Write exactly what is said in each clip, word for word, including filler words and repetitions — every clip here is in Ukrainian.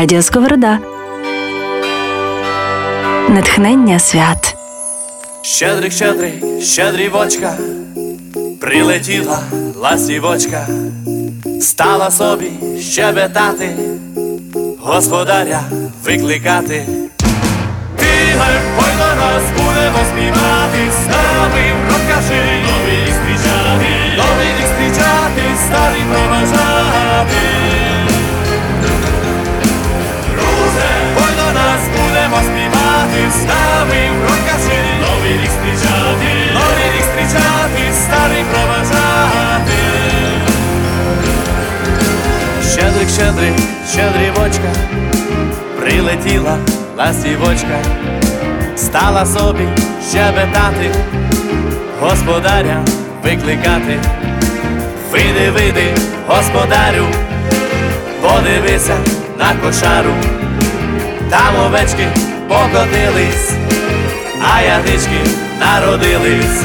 Радіо Сковорода. Натхнення свят. Щедрик, щедрик, щедрівочка, прилетіла ластівочка, стала собі щебетати, господаря викликати. Тигр, пой до нас, будемо співати, з нами розкажи, новий рік зустрічати, новий рік зустрічати, старий проважати. Друже, пой до нас, будемо співати, з нами розкажи, новий рік зустрічати, новий рік зустрічати, старий проважати. Щедрик, щедрик, щедрівочка, прилетіла ластівочка, стала собі щебетати, господаря викликати. Вийди, вийди, господарю, подивися на кошару, там овечки покотились, а ягнички народились.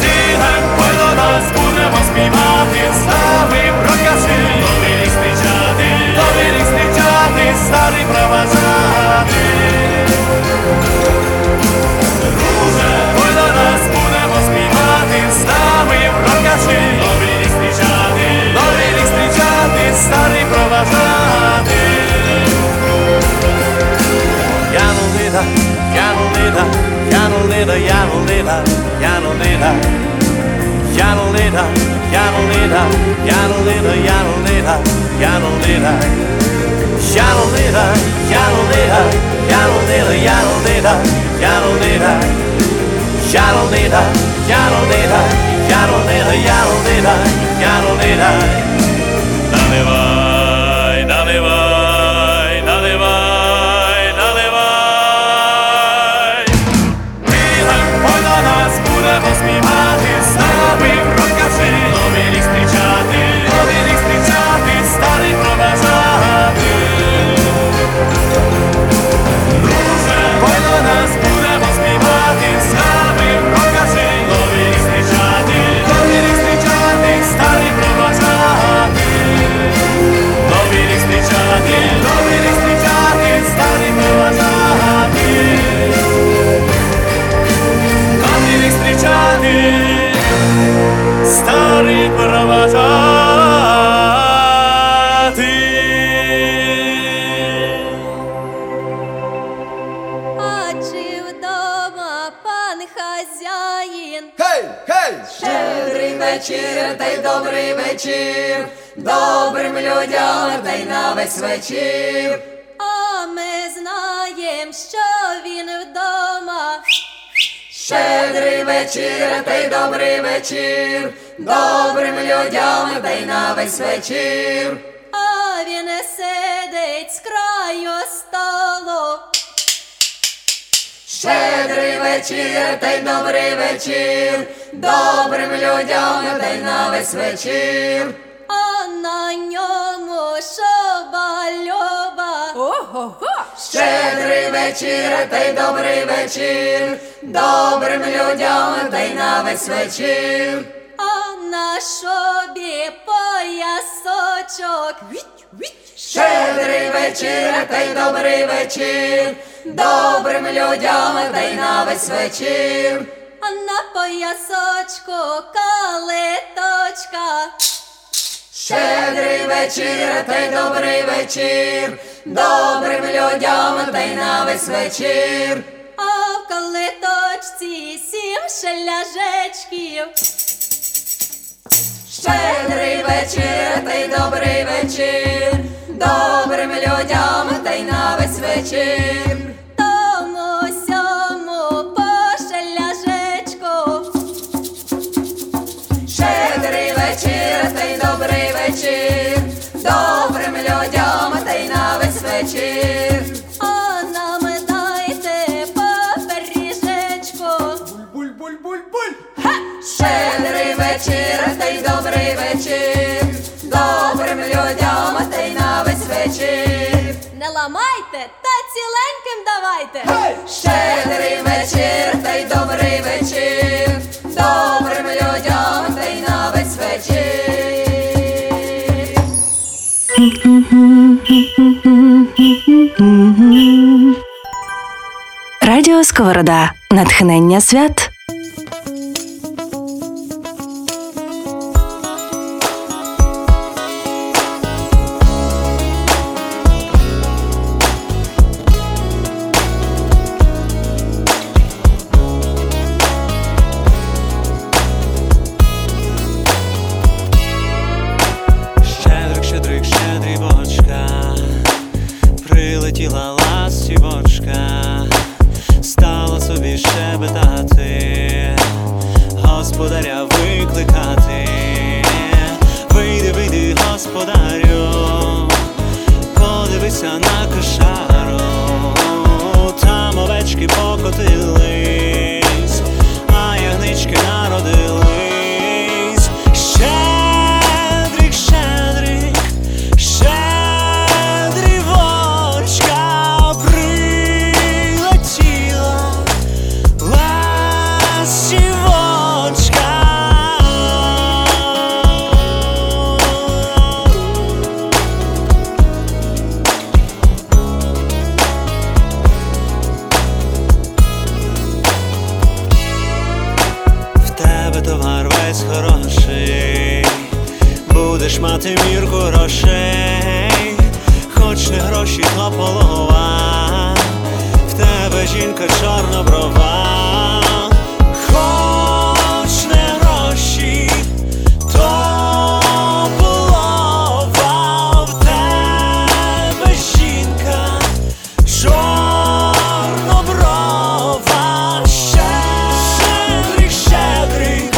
Тигр, пой до нас, будемо співати, з нами розкажи, новий рік зустрічати, новий рік зустрічати, старий проважати. Друже, пой до нас, будемо співати, з нами розкажи, новий рік зустрічати, новий рік зустрічати, старий проважати. Янулина, янулина, янулина, янулина, янулина, янулина, янулина, янулина, янулина, янулина, янулина, янулина. Yaronida, Yaronida, Yaronida, Yaronida, Yaronida, Yaronida, Yaronida, Yaronida. Nalivai, nalivai, nalivai, nalivai. Тигр, пой до нас, будемо співати, з нами розкажи, новий рік зустрічати, новий рік зустрічати, старий проважати. Старий провожати. А чи вдома пан хазяїн? Хей, хей! Щедрий вечір, та й добрий вечір, добрим людям, та й на весь вечір. А ми знаєм, що він вдома. Щедрий вечір, та й добрий вечір, добрим людям, та й на весь вечір. А він сидить з краю столу. Щедрий вечір, та й добрий вечір, добрим людям, та й на весь вечір. А на ньому шаба-люба. Ого-го! Щедрий вечір, та й добрий вечір, добрим людям, та й на весь вечір. А на шубі поясочок. Щедрий вечір, та й добрий вечір, добрим людям, та й на весь вечір. А на поясочку калиточка. Щедрий вечір, та й добрий вечір, добрим людям, та й на весь вечір. А в калиточці сім шляжечків. Щедрий вечір, та й добрий вечір, добрим людям, та й на весь вечір. Тому сьому по шляжечку. Щедрий вечір, та й добрий вечір, добрим людям, та й на весь вечір. А нам дайте папіріжечку. Буль-буль-буль-буль-буль. Щедрий вечір, та й добрий вечір, добрим людям, та й на весь вечір. Не ламайте, та ціленьким давайте. Hey! Щедрий вечір, та й добрий вечір, добрим людям, та й на весь вечір. Радіо Сковорода. Натхнення свят. Господаря викликати, вийди, вийди, господарю, подивися на кошару, там овечки покотились, а ягнички народились. Щедрик, щедрик, щедрівочка прилетіла, ластівочка. Будеш мати мірку грошей, хоч не гроші, то полова, в тебе жінка чорноброва. Хоч не гроші, то полова, в тебе жінка чорноброва. Щедрик, щедрик,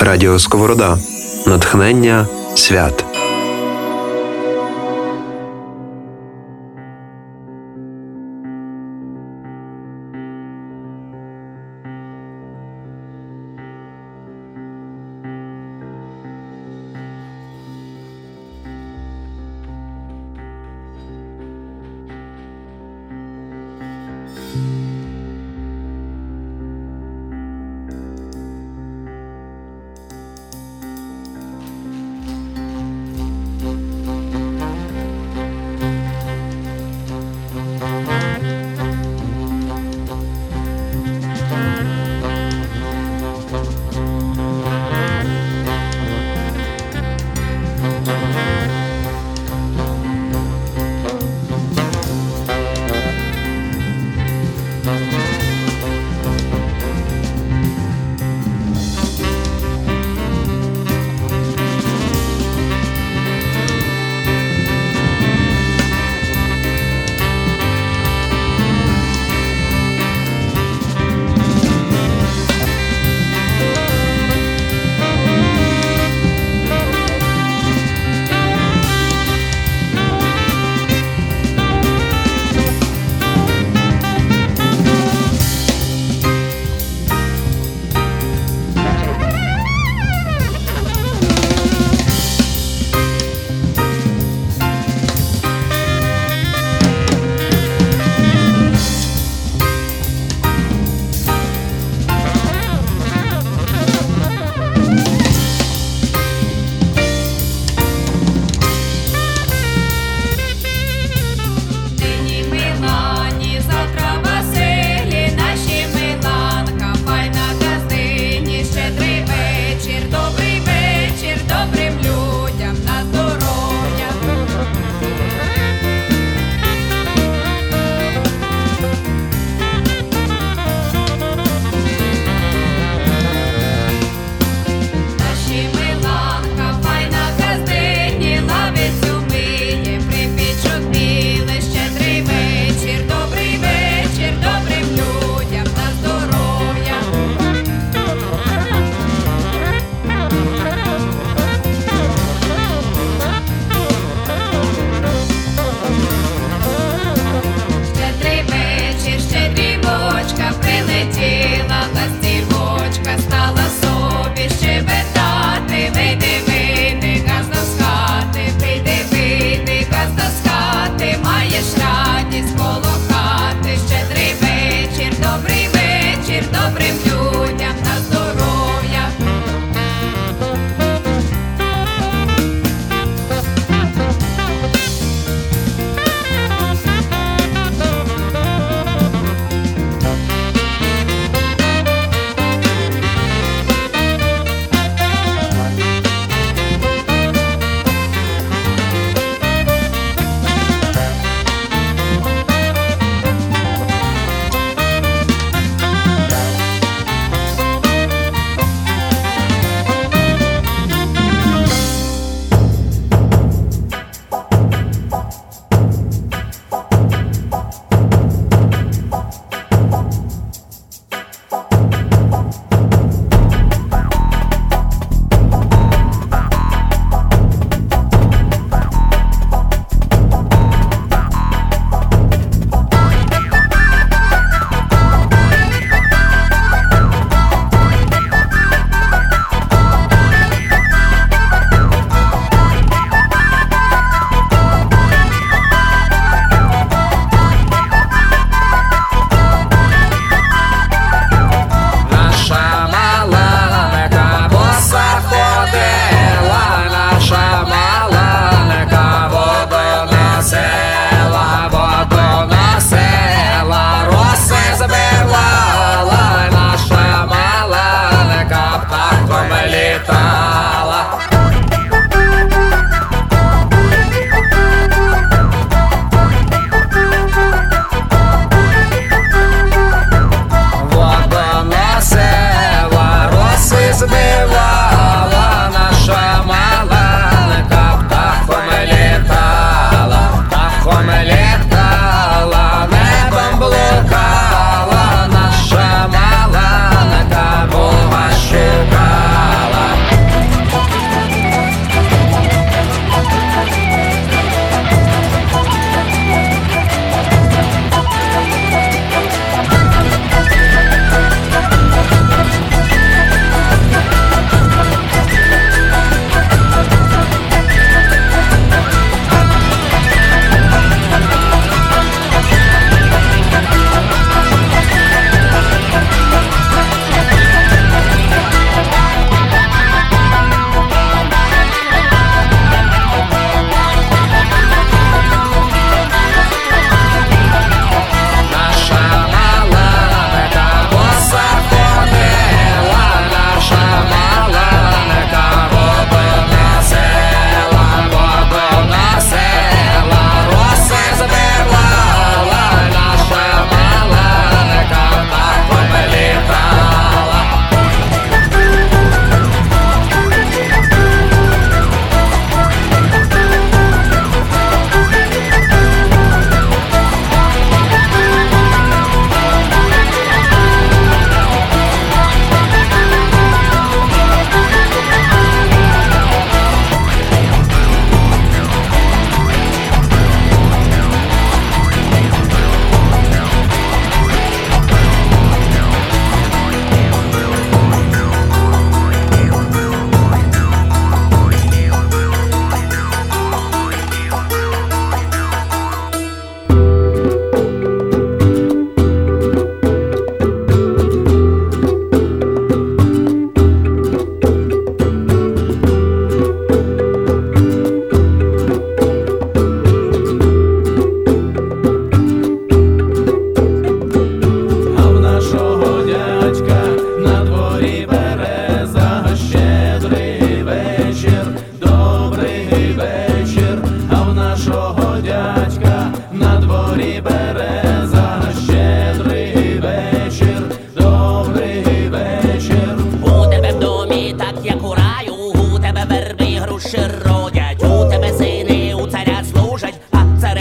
Радіо Сковорода. Натхнення свят.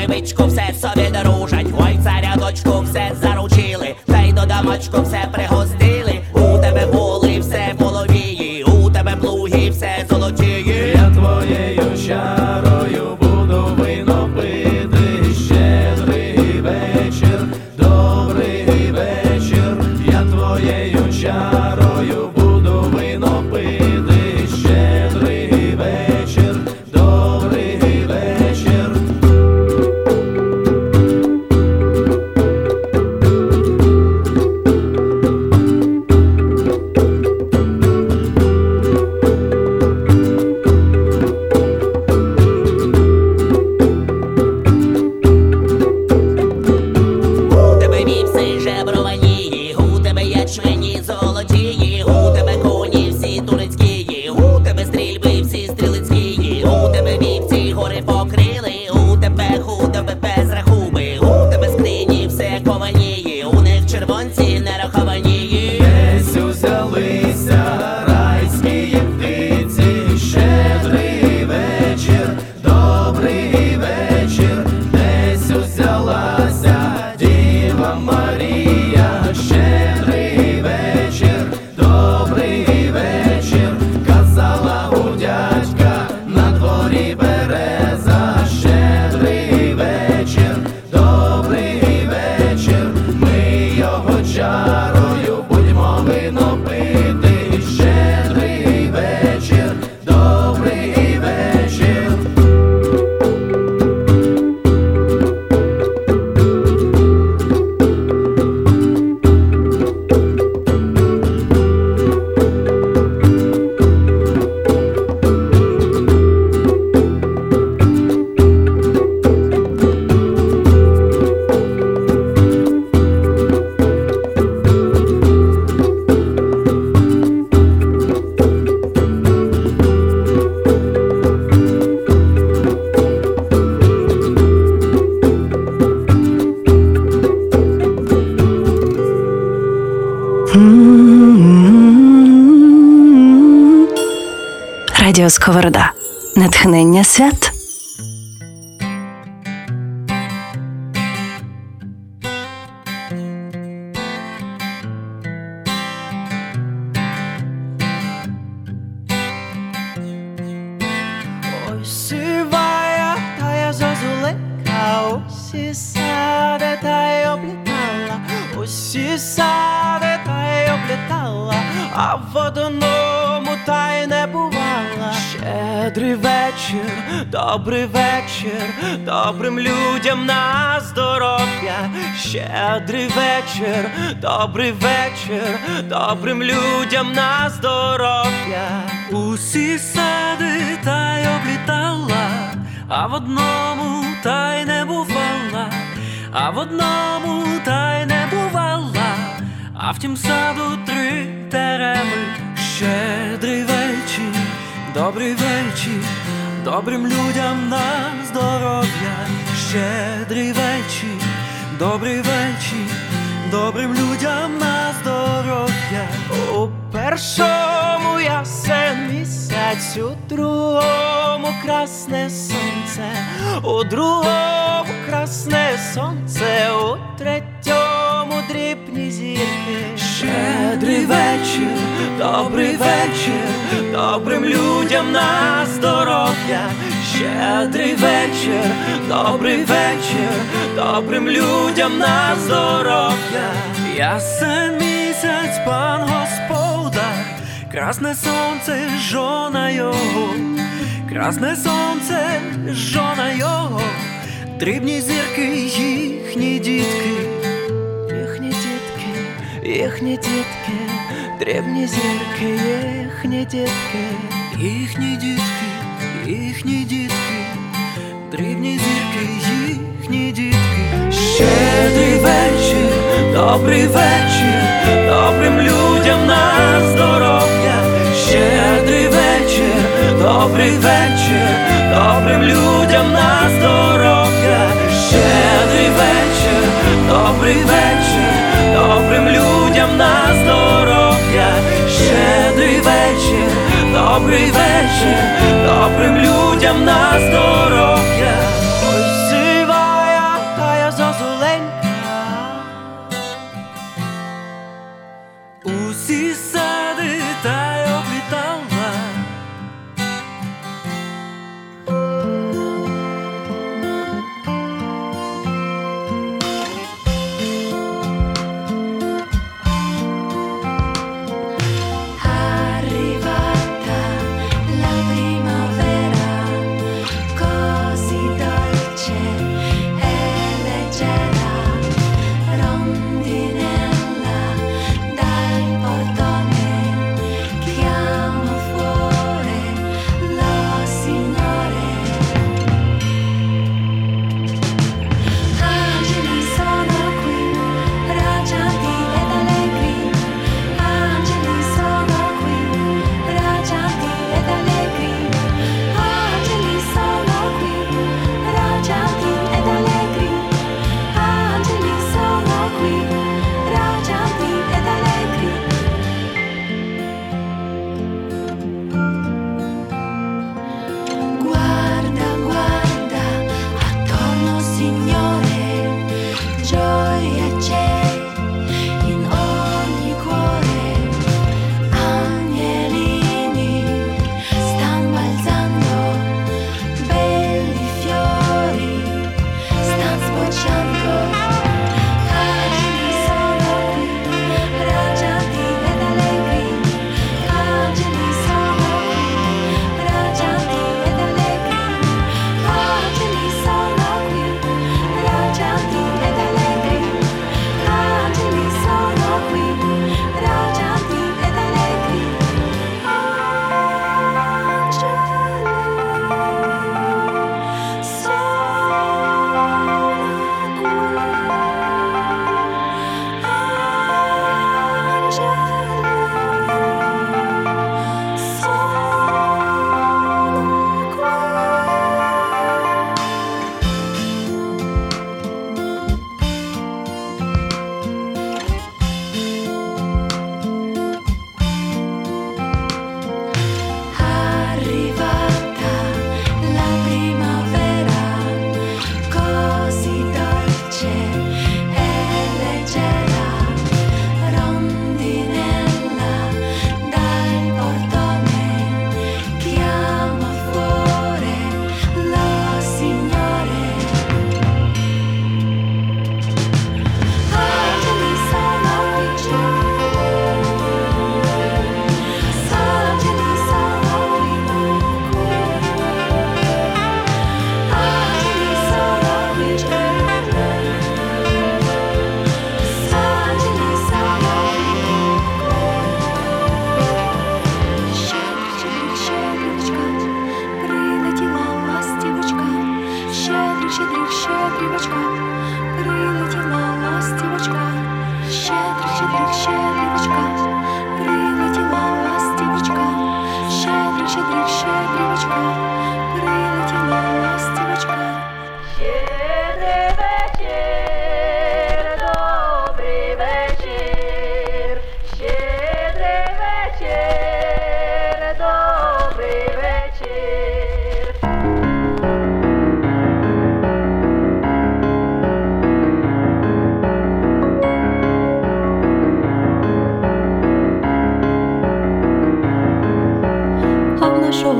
привичку, все собі доружать. Ой, царя дочку, все заручили, та й до дамочку все пригостили. У тебе були все половії, у тебе плуги все золотії. Я твоєю чарою буду вино пити. Щедрий вечір, добрий вечір. Я твоєю чарою буду вино пити. Щедрий вечір, добрий вечір. У тебе вівси жеброванії, у тебе ячмені золотії, у тебе коні всі турецькії, у тебе стрільби всі стрілецькії, у тебе вівці гори покрили, у тебе худоби без рахуби, у тебе скрині все кованії, у них червонці нерахованії. Десь узялися райські птиці. Щедрий вечір, добрий вечір. Десь узялася Діва Марія. Щедрий вечір, добрий вечір. Казала у дядька, на дворі береза. Щедрий вечір, добрий вечір. Ми його чарою будьмо вино пити. Щедрий вечір, добрий вечір. Радіо Сковорода. Натхнення свят. Ось сивая тая зозулека, ось і саде тая облітала, ось і саде тая облітала, а в одному тая не бувала. Щедрий вечір, добрий вечір, добрим людям на здоров'я. Щедрий вечір, добрий вечір, добрим людям на здоров'я. Усі сади та й облітала, а в одному та й не бувала, а в одному та й не бувала, а в тім саду три тереми. Щедрий вечір, добрий вечір, добрим людям на здоров'я. Щедрий вечір, добрий вечір, добрим людям на здоров'я. У першому ясен місяць, у другому красне сонце, у другому красне сонце, у третьому дрібні зірки. Щедрий вечір, добрий вечір, добрим людям на здоров'я. Щедрий вечір, добрий вечір, добрим людям на здоров'я. Ясен місяць, пан господар, красне сонце, жона його, красне сонце, жона його, дрібні зірки, їхні дітки, їхні дітки, їхні дітки, дрібні зірки, їхні дітки, їхні дітки, їхні дітки, дрібні зірки, їхні дітки. Щедрий вечір, добрий вечір, добрим людям на здоров'я. Щедрий вечір, добрий вечір, добрим людям на здоров'я. Щедрий вечір, добрий вечір, добрим людям на здоров'я. Щедрий вечір, добрий вечір, добрим людям на здоров'я. Ой, сива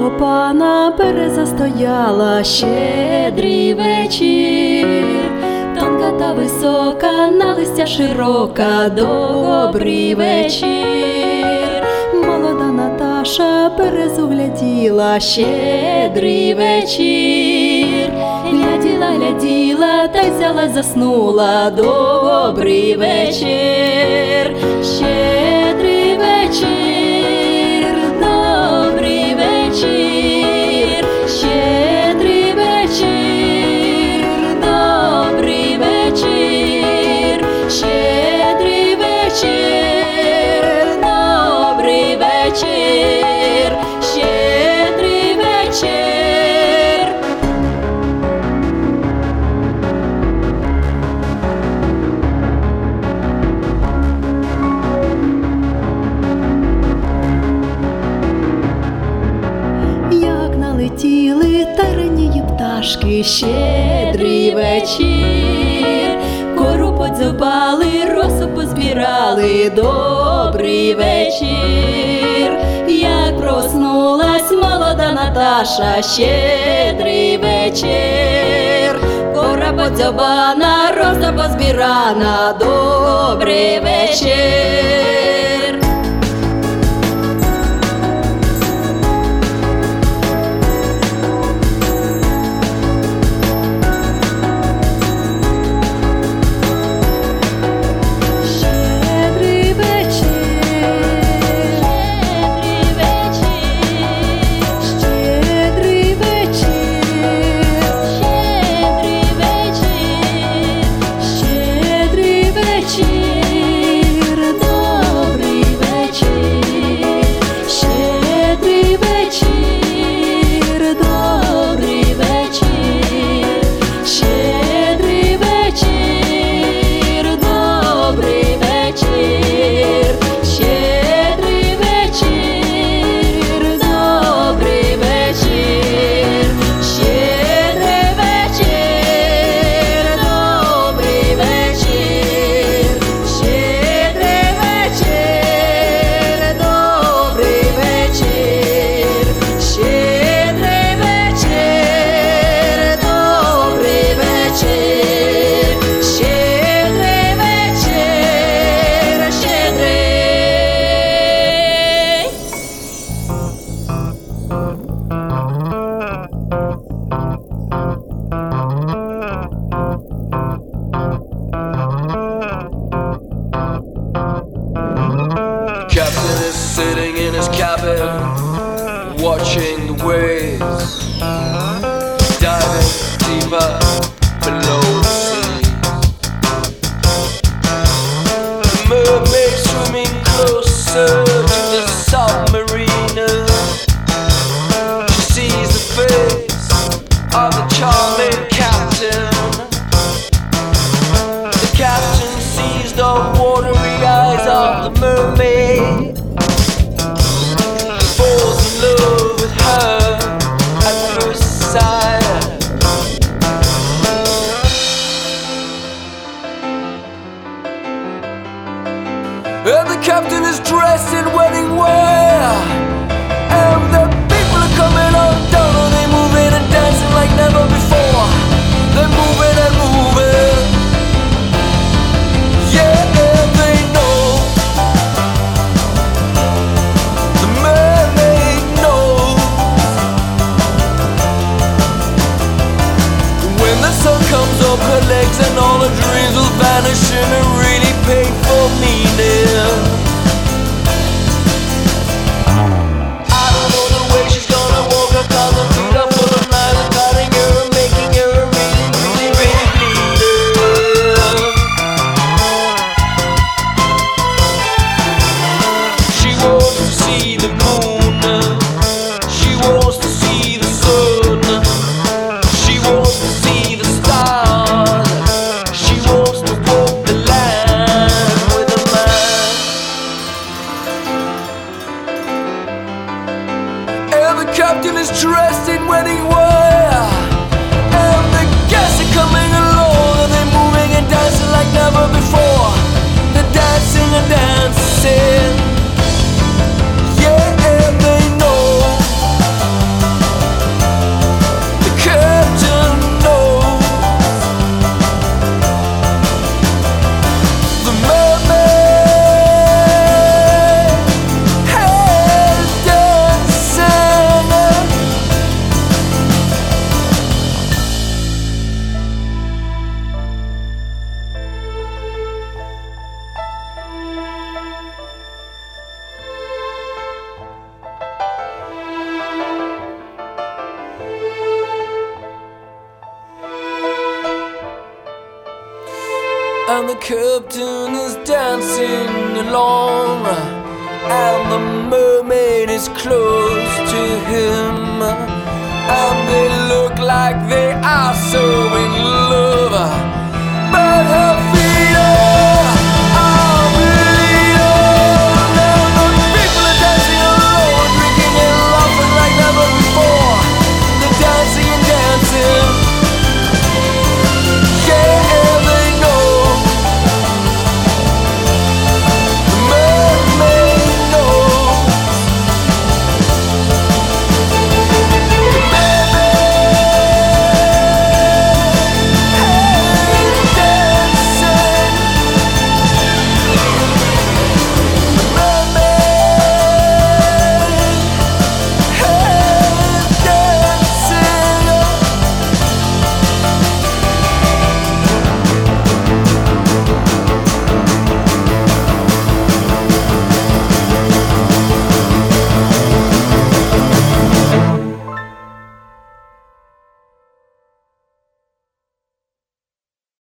свого пана перезастояла щедрий вечір. Тонка та висока, на листя широка, добрий вечір. Молода Наташа перезугляділа щедрий вечір. Гляділа, гляділа, та й взяла, заснула, добрий вечір. Щедрий вечір, добрий вечір, щедрий вечір. Щедрий вечір, добрий вечір, щедрий вечір. Як налетіли тарині пташки, щедрий вечір. Кору подзубали, росу позбирали, добрий вечір. Як проснулась молода Наташа, щедрий вечір. Кора подзубана, роса позбирана, добрий вечір. With a And the captain is dancing along, and the mermaid is close to him, and they look like they are so in love.